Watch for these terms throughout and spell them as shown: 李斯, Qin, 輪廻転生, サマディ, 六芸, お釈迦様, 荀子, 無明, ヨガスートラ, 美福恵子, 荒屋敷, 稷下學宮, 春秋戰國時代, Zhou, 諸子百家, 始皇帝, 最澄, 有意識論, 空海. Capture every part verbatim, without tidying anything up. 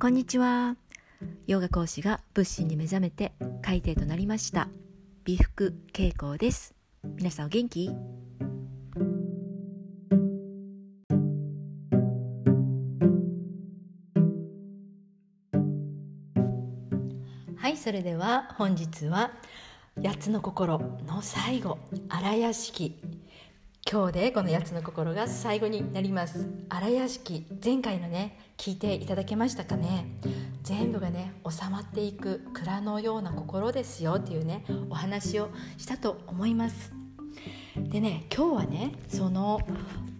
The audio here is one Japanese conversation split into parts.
こんにちは。ヨガ講師が仏心に目覚めて改定となりました美福恵子です。皆さんお元気？はい、それでは本日は八つの心の最後、荒屋敷。今日でこの八つの心が最後になります。荒屋敷、前回のね聞いていただけましたかね。全部がね収まっていく蔵のような心ですよっていうねお話をしたと思います。でね、今日はねその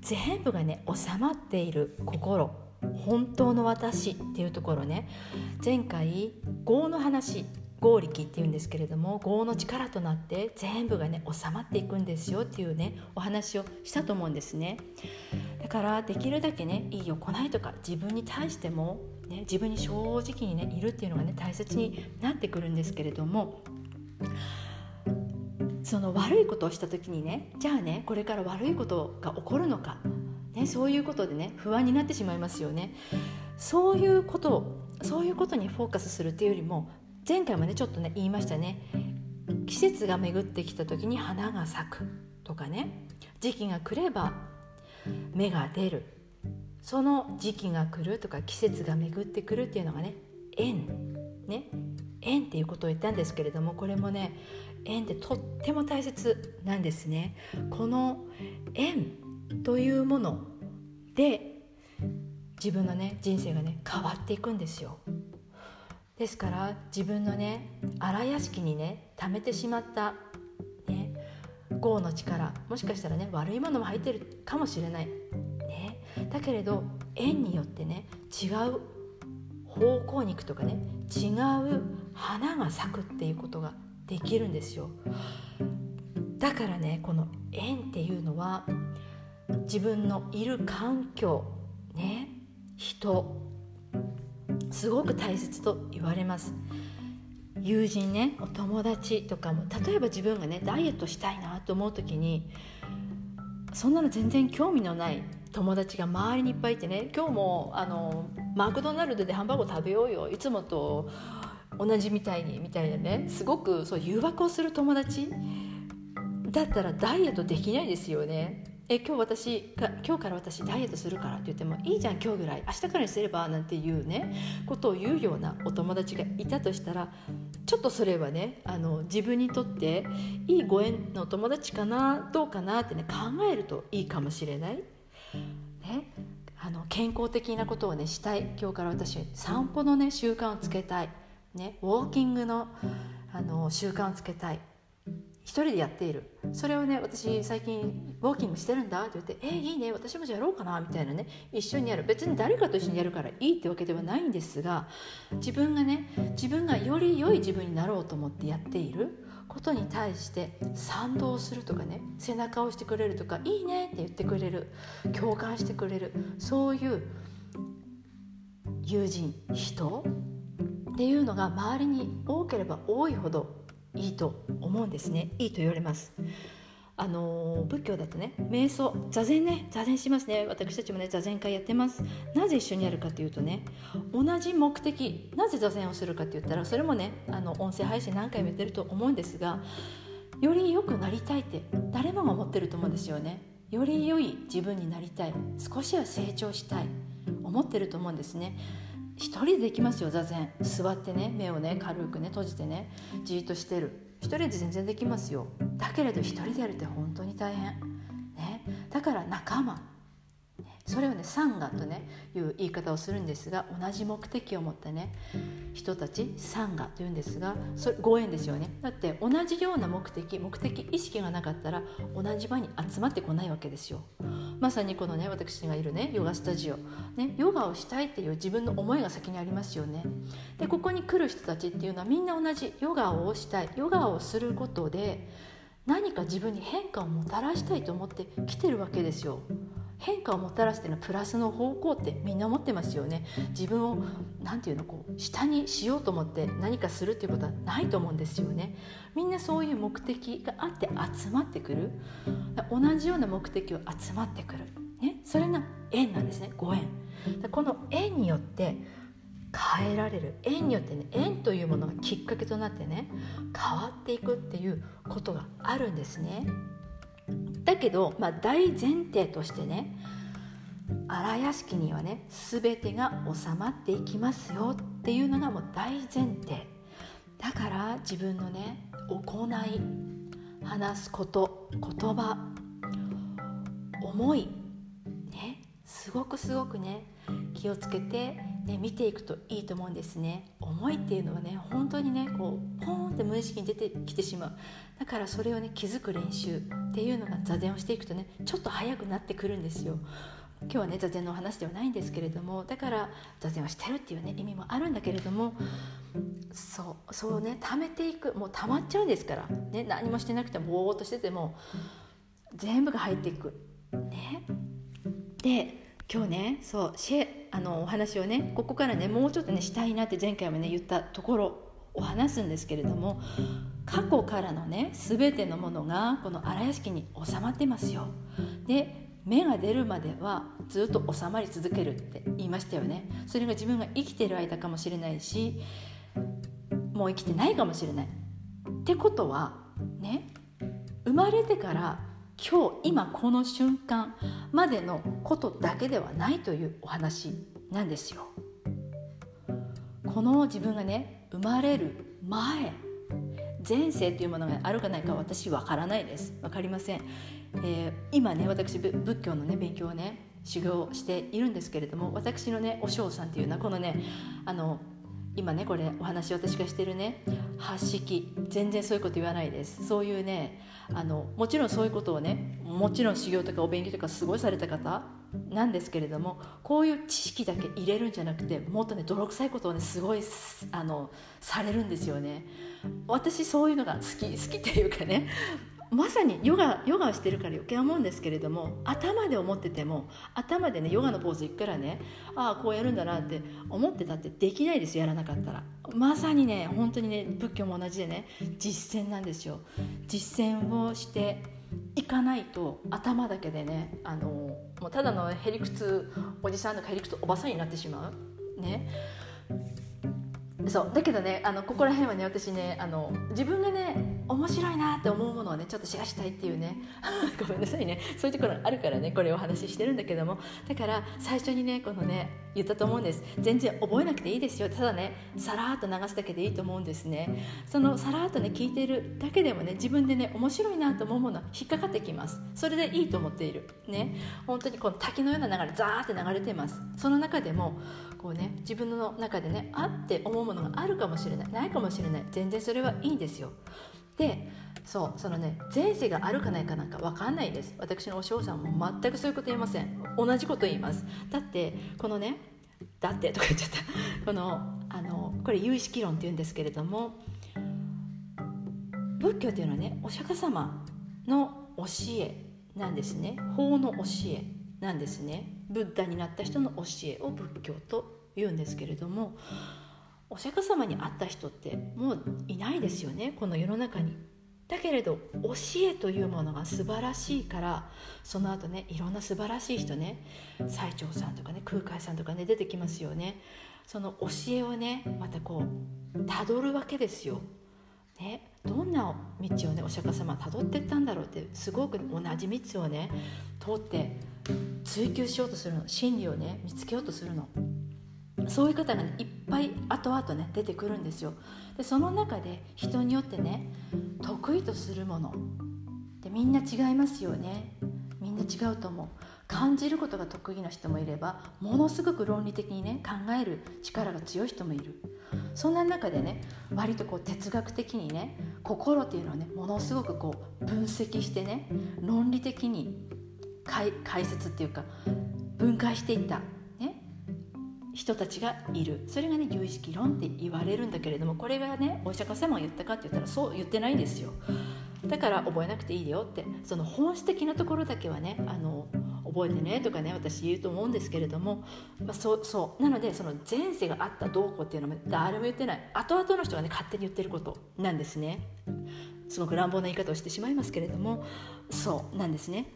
全部がね収まっている心、本当の私っていうところね、前回業の話、業力っていうんですけれども、業の力となって全部がね収まっていくんですよっていうねお話をしたと思うんですね。だからできるだけねいいよ来ないとか自分に対しても、ね、自分に正直にねいるっていうのがね大切になってくるんですけれども、その悪いことをした時にね、じゃあねこれから悪いことが起こるのか、ね、そういうことでね不安になってしまいますよね。そういうことをそういうことにフォーカスするっていうよりも、前回もねちょっとね言いましたね、季節が巡ってきた時に花が咲くとかね、時期が来れば芽が出る、その時期が来るとか季節が巡ってくるっていうのがね縁ね、縁っていうことを言ったんですけれども、これもね縁ってとっても大切なんですね。この縁というもので自分のね人生がね変わっていくんですよ。ですから自分のね荒屋敷にね溜めてしまったね業の力、もしかしたらね悪いものも入ってるかもしれない、ね、だけれど縁によってね違う方向に行くとかね、違う花が咲くっていうことができるんですよ。だからねこの縁っていうのは自分のいる環境ね、人、すごく大切と言われます。友人ね、お友達とかも、例えば自分がねダイエットしたいなと思う時に、そんなの全然興味のない友達が周りにいっぱいいてね、今日もあのマクドナルドでハンバーグ食べようよ、いつもと同じみたいにみたいなね、すごくそう誘惑をする友達だったらダイエットできないですよね。え今日私今日から私ダイエットするからって言っても、いいじゃん今日ぐらい、明日からにすればなんていうねことを言うようなお友達がいたとしたら、ちょっとそれはねあの自分にとっていいご縁のお友達かなどうかなってね考えるといいかもしれない、ね、あの健康的なことをねしたい、今日から私散歩のね習慣をつけたい、ね、ウォーキングの、あの習慣をつけたい、一人でやっている、それをね私最近ウォーキングしてるんだって言って、えいいね私もじゃあやろうかなみたいなね、一緒にやる、別に誰かと一緒にやるからいいってわけではないんですが、自分がね自分がより良い自分になろうと思ってやっていることに対して賛同するとかね、背中を押してくれるとか、いいねって言ってくれる、共感してくれる、そういう友人、人っていうのが周りに多ければ多いほどいいと思うんですね。いいと言われます。あの仏教だとね瞑想、座禅ね、座禅しますね。私たちもね座禅会やってます。なぜ一緒にやるかというとね、同じ目的、なぜ座禅をするかって言ったら、それもねあの音声配信何回もやってると思うんですが、より良くなりたいって誰もが思ってると思うんですよね。より良い自分になりたい、少しは成長したい、思ってると思うんですね。一人でできますよ座禅。座ってね目をね軽くね閉じてねじーっとしてる、一人で全然できますよ。だけれど一人でやるって本当に大変、ね、だから仲間、それをねサンガとねいう言い方をするんですが、同じ目的を持ったね人たちサンガというんですが、それご縁ですよね。だって同じような目的目的意識がなかったら同じ場に集まってこないわけですよ。まさにこのね私がいるねヨガスタジオ、ね、ヨガをしたいっていう自分の思いが先にありますよね。でここに来る人たちっていうのはみんな同じヨガをしたい、ヨガをすることで何か自分に変化をもたらしたいと思って来てるわけですよ。変化をもたらすっていうのはプラスの方向ってみんな思ってますよね。自分をなんていうのこう下にしようと思って何かするっていうことはないと思うんですよね。みんなそういう目的があって集まってくる、同じような目的を集まってくる、ね、それが縁なんですね、ご縁。この縁によって変えられる、縁によってね、縁というものがきっかけとなってね、変わっていくっていうことがあるんですね。だけど、まあ、大前提としてね、荒屋敷にはね、全てが収まっていきますよっていうのがもう大前提だから、自分のね、行い、話すこと、言葉、思い、ね、すごくすごくね、気をつけて、ね、見ていくといいと思うんですね。思いっていうのはね、本当にね、こうポーンって無意識に出てきてしまう。だからそれをね、気づく練習っていうのが、座禅をしていくとね、ちょっと早くなってくるんですよ。今日はね、座禅のお話ではないんですけれども、だから座禅をしてるっていうね、意味もあるんだけれども、そうそうね、溜めていく、もう溜まっちゃうんですからね、何もしてなくてもぼーっとしてても全部が入っていくね。で、今日ね、そうシェあのお話をね、ここからね、もうちょっとねしたいなって前回もね言ったところを話すんですけれども、過去からのね、全てのものがこの荒屋敷に収まってますよ。で、芽が出るまではずっと収まり続けるって言いましたよね。それが自分が生きている間かもしれないし、もう生きてないかもしれないってことはね、生まれてから今日今この瞬間までのことだけではないというお話なんですよ。この自分がね、生まれる前、前世というものがあるかないかは私わからないです。わかりません。えー、今ね、私仏教のね、勉強をね、修行しているんですけれども、私のね、お尚さんっていうのは、このね、あの今ね、これお話を私がしてるね、八式、全然そういうこと言わないです。そういうね、あのもちろんそういうことをね、もちろん修行とかお勉強とかすごいされた方なんですけれども、こういう知識だけ入れるんじゃなくて、もっとね、泥臭いことをね、すごいあのされるんですよね。私そういうのが好き好きっていうかね、まさにヨガ、ヨガをしてるから余計思うんですけれども、頭で思ってても、頭でね、ヨガのポーズいくからね、ああこうやるんだなって思ってたってできないですよ、やらなかったら。まさにね、本当にね、仏教も同じでね、実践なんですよ。実践をしていかないと、頭だけでね、あのもうただのへりくつおじさんとかへりくつおばさんになってしまうね。そうだけどね、あのここら辺はね、私ね、あの自分がね、面白いなって思うものをね、ちょっとシェアしたいっていうねごめんなさいね、そういうところあるからね、これをお話ししてるんだけども、だから最初にね、このね言ったと思うんです。全然覚えなくていいですよ。ただね、さらっと流すだけでいいと思うんですね。そのさらっとね、聞いてるだけでもね、自分でね、面白いなと思うものは引っかかってきます。それでいいと思っているね。本当にこの滝のような流れ、ザーって流れてます。その中でもこうね、自分の中でね、あって思うものがあるかもしれない、ないかもしれない。全然それはいいんですよ。で、そう、そのね、前世があるかないかなんか分かんないです。私のお尚さんも全くそういうこと言いません。同じこと言います。だってこのね、だってとか言っちゃったこのあのこれ有意識論って言うんですけれども、仏教っていうのはね、お釈迦様の教えなんですね。法の教えなんですね。ブッダになった人の教えを仏教と言うんですけれども、お釈迦様に会った人ってもういないですよね、この世の中に。だけれど教えというものが素晴らしいから、その後ね、いろんな素晴らしい人ね、最澄さんとかね、空海さんとかね、出てきますよね。その教えをね、またこうたどるわけですよ、ね、どんな道をね、お釈迦様はたどっていったんだろうって、すごく同じ道をね通って追求しようとするの、真理をね見つけようとするの、そういう方が、ね、いっぱい後々ね出てくるんですよ。で、その中で人によってね、得意とするもので、みんな違いますよね。みんな違うと思う。感じることが得意な人もいれば、ものすごく論理的にね考える力が強い人もいる。そんな中でね、割とこう哲学的にね、心っていうのをね、ものすごくこう分析してね、論理的に解説っていうか分解していった人たちがいる。それがね、有意識論って言われるんだけれども、これがね、お釈迦様が言ったかって言ったらそう言ってないんですよ。だから覚えなくていいよって、その本質的なところだけはね、あの覚えてねとかね、私言うと思うんですけれども、まあ、そうそうなので、その前世があったどうこうっていうのも誰も言ってない。後々の人がね勝手に言ってることなんですね。すごく乱暴な言い方をしてしまいますけれども、そうなんですね。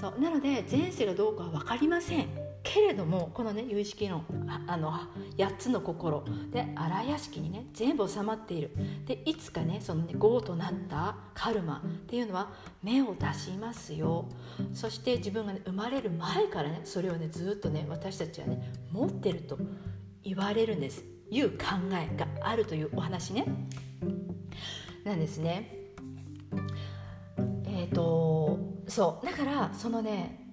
そうなので、前世がどうこうは分かりません。けれども、このね由々しき論、あのやっつの心で荒屋敷にね全部収まっている。でいつかねそのね業となったカルマっていうのは芽を出しますよ。そして自分が、ね、生まれる前からねそれをねずっとね私たちはね持ってると言われるんですいう考えがあるというお話ねなんですね。えっとそうだからそのね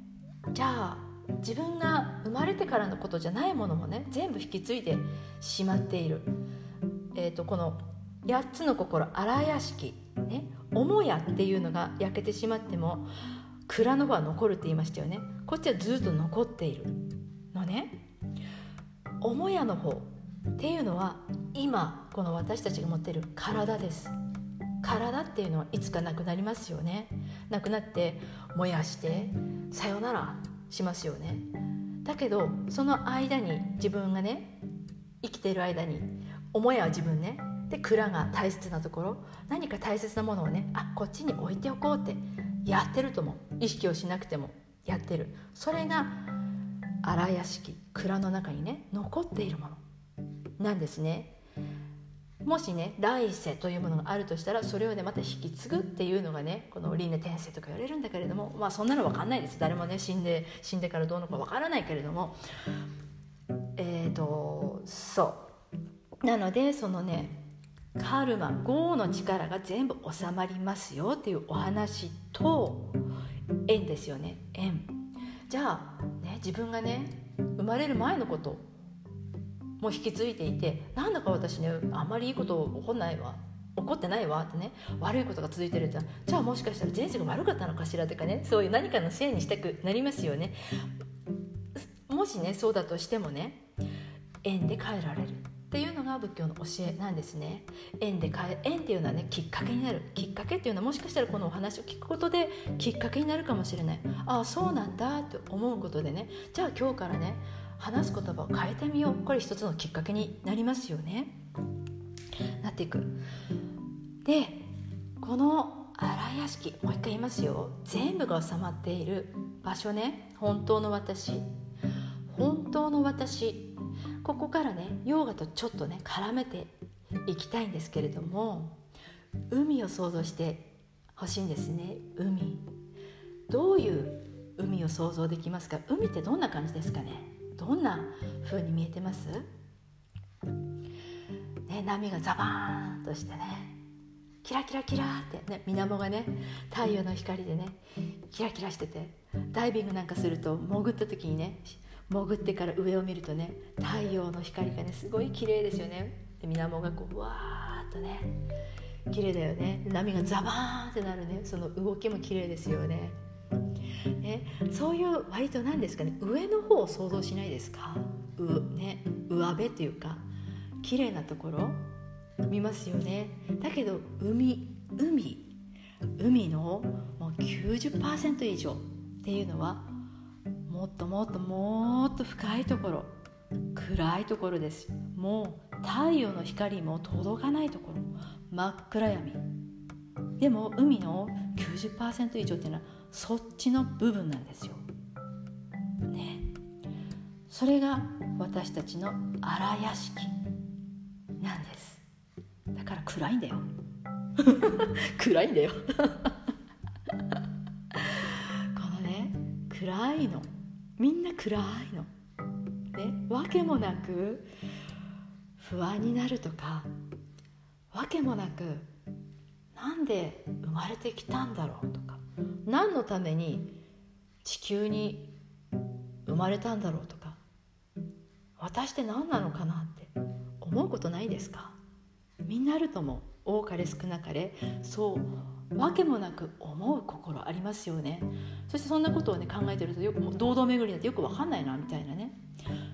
じゃあ自分が生まれてからのことじゃないものもね全部引き継いでしまっている、えー、とこのやっつの心荒屋敷、ね、母屋っていうのが焼けてしまっても蔵の方は残るって言いましたよね。こっちはずっと残っているのね。母屋の方っていうのは今この私たちが持っている体です。体っていうのはいつかなくなりますよね。なくなって燃やしてさよならしますよね。だけどその間に自分がね生きている間に母屋は自分ねで蔵が大切なところ、何か大切なものをねあこっちに置いておこうってやってるとも意識をしなくてもやってる。それが荒屋敷蔵の中にね残っているものなんですね。もしね来世というものがあるとしたらそれをねまた引き継ぐっていうのがねこの輪廻転生とか言われるんだけれども、まあそんなの分かんないです。誰もね死んで死んでからどうのか分からないけれども、えっとそうなのでそのねカルマ業の力が全部収まりますよっていうお話と縁ですよね。縁じゃあね自分がね生まれる前のこともう引き継いでいて、なんだか私ねあんまりいいこと起こんないわ怒ってないわってね悪いことが続いてるって、じゃあもしかしたら前世が悪かったのかしらとかねそういう何かのせいにしたくなりますよね。もしねそうだとしてもね縁で変えられるっていうのが仏教の教えなんですね。縁で変え縁っていうのはねきっかけになる。きっかけっていうのはもしかしたらこのお話を聞くことできっかけになるかもしれない。ああそうなんだって思うことでねじゃあ今日からね話す言葉を変えてみよう。これ一つのきっかけになりますよね。なっていく。で、この荒屋敷、もう一回言いますよ。全部が収まっている場所ね。本当の私。本当の私。ここからね、ヨーガとちょっとね、絡めていきたいんですけれども、海を想像してほしいんですね。海。どういう海を想像できますか？海ってどんな感じですかね？どんな風に見えてます？ね、波がザバーンとしてねキラキラキラってね水面がね太陽の光でねキラキラしてて、ダイビングなんかすると潜った時にね潜ってから上を見るとね太陽の光がねすごい綺麗ですよね。で水面がこうわーっとね綺麗だよね。波がザバーンってなるねその動きも綺麗ですよね。ね、そういう割と何ですかね上の方を想像しないですか？う、ね、上辺というか綺麗なところ見ますよね。だけど海海海のもう きゅうじゅっパーセント 以上っていうのはもっともっともっと深いところ暗いところです。もう太陽の光も届かないところ真っ暗闇でも海の きゅうじゅっパーセント 以上っていうのはそっちの部分なんですよ、ね、それが私たちの荒屋敷なんです。だから暗いんだよ暗いんだよこのね暗いのみんな暗いの、ね、わけもなく不安になるとかわけもなくなんで生まれてきたんだろうとか何のために地球に生まれたんだろうとか私って何なのかなって思うことないですか？みんなあると思う。多かれ少なかれそうわけもなく思う心ありますよね。そしてそんなことをね考えてるとよくもう堂々巡りになってよく分かんないなみたいなね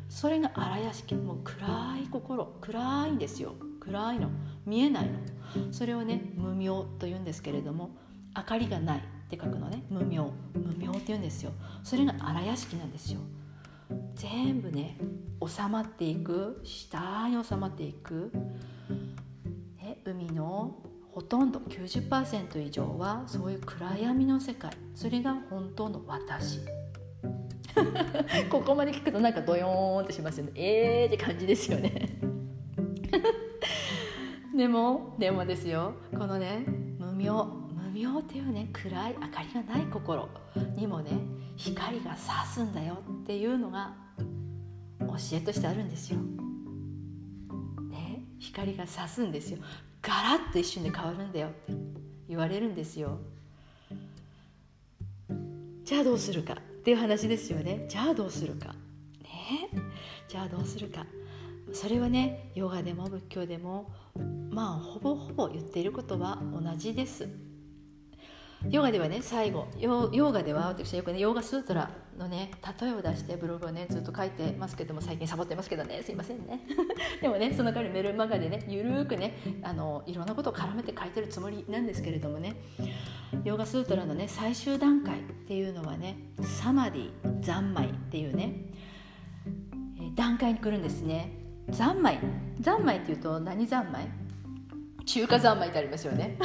それが荒屋敷。もう暗い心暗いんですよ。暗いの見えないのそれをね無明というんですけれども明かりがないって書くのね無明無明って言うんですよ。それが荒屋敷なんですよ。全部ね収まっていく下に収まっていく、ね、海のほとんど きゅうじゅっパーセント 以上はそういう暗闇の世界それが本当の私ここまで聞くとなんかドヨーンってしますよね。えーって感じですよね。でもでもですよ、このね無明無明っていうね暗い明かりがない心にもね光が差すんだよっていうのが教えとしてあるんですよ、ね、光が差すんですよ、ガラッと一瞬で変わるんだよって言われるんですよ。じゃあどうするかっていう話ですよね。じゃあどうするか、ね、じゃあどうするか、それはねヨガでも仏教でもまあほぼほぼ言っていることは同じです。ヨガではね最後ヨガでは私はよくねヨガスートラのね例えを出してブログをねずっと書いてますけども、最近サボってますけどねすいませんねでもねその代わりメルマガでねゆるーくねあのいろんなことを絡めて書いてるつもりなんですけれどもね、ヨガスートラのね最終段階っていうのはねサマディ三昧っていうね段階に来るんですね。三昧三昧っていうと何三昧？中華三昧ってありますよね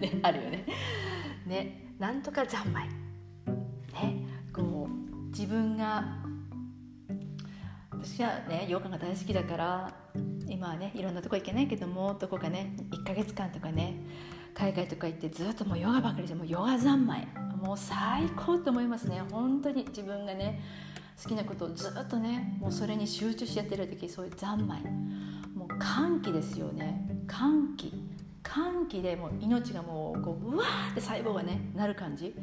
ねあるよねね、なんとか三昧、ね、こう自分が私はねヨガが大好きだから今はねいろんなとこ行けないけども、どこかねいっかげつかんとかね海外とか行ってずっともうヨガばっかりで、もうヨガ三昧もう最高と思いますね。本当に自分がね好きなことをずっとねもうそれに集中してやってる時、そういう三昧もう歓喜ですよね。歓喜歓喜でもう命がもうこううわーって細胞がねなる感じ、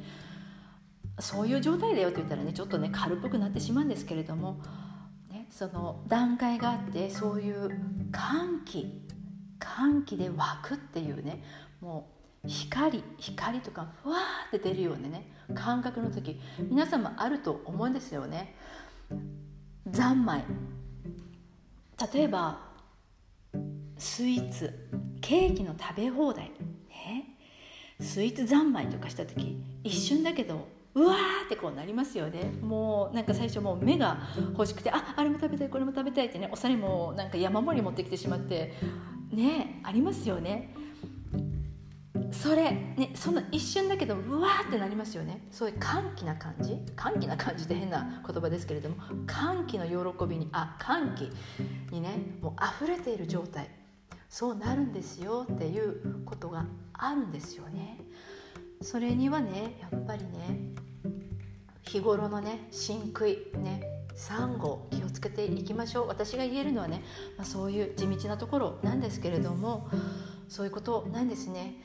そういう状態だよって言ったらねちょっとね軽っぽくなってしまうんですけれども、ね、その段階があって、そういう歓喜歓喜で湧くっていうねもう光光とかふわーって出るようなね感覚の時、皆さんもあると思うんですよね。三昧、例えばスイーツケーキの食べ放題、ね、スイーツ三昧とかした時一瞬だけどうわーってこうなりますよね。もうなんか最初もう目が欲しくて、あ、あれも食べたいこれも食べたいってね、お皿もなんか山盛り持ってきてしまってね、ありますよねそれね。その一瞬だけどうわーってなりますよね。そういう歓喜な感じ、歓喜な感じって変な言葉ですけれども、歓喜の喜びにあ歓喜にねもう溢れている状態、そうなるんですよっていうことがあるんですよね。それにはねやっぱりね日頃のね真食いねサンゴ気をつけていきましょう。私が言えるのはね、まあ、そういう地道なところなんですけれども、そういうことなんですね。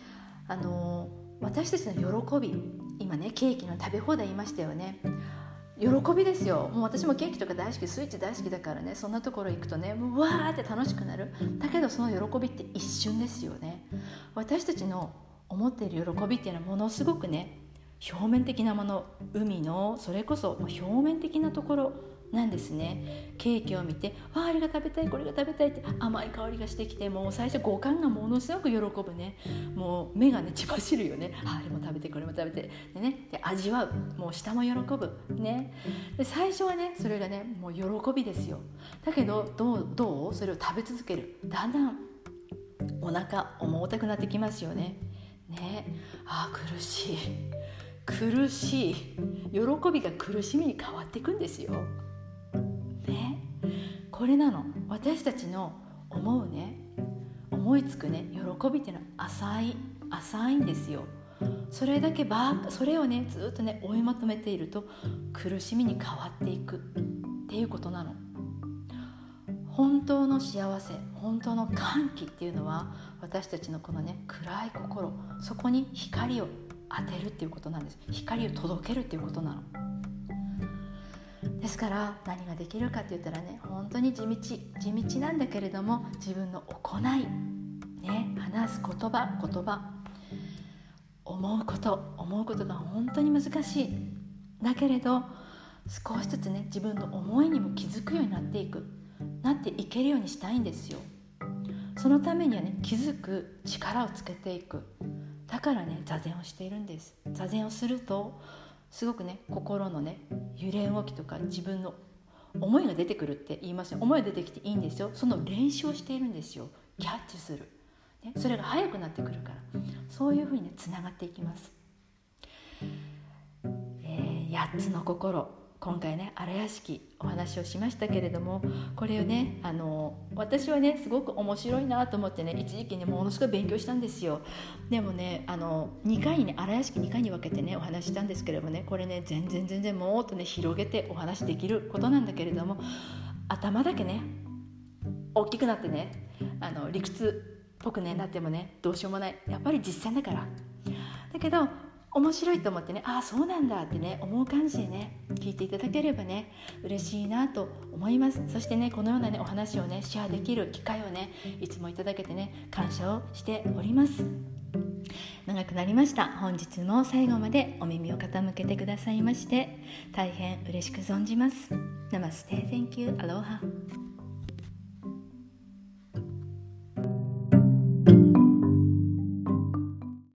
あの私たちの喜び、今ねケーキの食べ放題言いましたよね。喜びですよ。もう私もケーキとか大好き、スイーツ大好きだからね、そんなところ行くとねうわーって楽しくなる。だけどその喜びって一瞬ですよね。私たちの思っている喜びっていうのはものすごくね表面的なもの、海のそれこそ表面的なところなんですね。ケーキを見てあ、あれが食べたいこれが食べたいって甘い香りがしてきて、もう最初五感がものすごく喜ぶね、もう目がね血走るよね。あれも食べてこれも食べてでね、で味わう、もう舌も喜ぶね。で最初はねそれがねもう喜びですよ。だけどどうどうそれを食べ続ける、だんだんお腹重たくなってきますよね。ね、あー苦しい苦しい、喜びが苦しみに変わっていくんですよ。これなの、私たちの思うね思いつくね喜びっていうのは浅い浅いんですよ。それだけばっか、それをねずっとね追いまとめていると苦しみに変わっていくっていうことなの。本当の幸せ、本当の歓喜っていうのは私たちのこのね暗い心、そこに光を当てるっていうことなんです。光を届けるっていうことなのですから、何ができるかって言ったらね、本当に地道地道なんだけれども、自分の行い、ね、話す言葉言葉思うこと思うことが本当に難しい。だけれど少しずつね自分の思いにも気づくようになっていくなっていけるようにしたいんですよ。そのためにはね気づく力をつけていく。だからね座禅をしているんです。座禅をするとすごくね心のね揺れ動きとか自分の思いが出てくるって言いますよ。思いが出てきていいんですよ。その練習をしているんですよ。キャッチする、ね、それが早くなってくるから、そういうふうにねつながっていきます。えー、八つの心今回ね荒屋敷お話をしましたけれども、これをねあの私はねすごく面白いなと思ってね一時期ねものすごい勉強したんですよ。でもねあのにかいにね荒屋敷にかいに分けてねお話したんですけれどもね、これね全然全然もっとね広げてお話できることなんだけれども、頭だけね大きくなってねあの理屈っぽく、ね、なってもねどうしようもない、やっぱり実践だから。だけど面白いと思ってね、ああそうなんだってね思う感じでね聞いていただければね嬉しいなと思います。そしてねこのようなねお話をねシェアできる機会をねいつもいただけてね感謝をしております。長くなりました。本日も最後までお耳を傾けてくださいまして大変嬉しく存じます。ナマステ、Thank you, Aloha。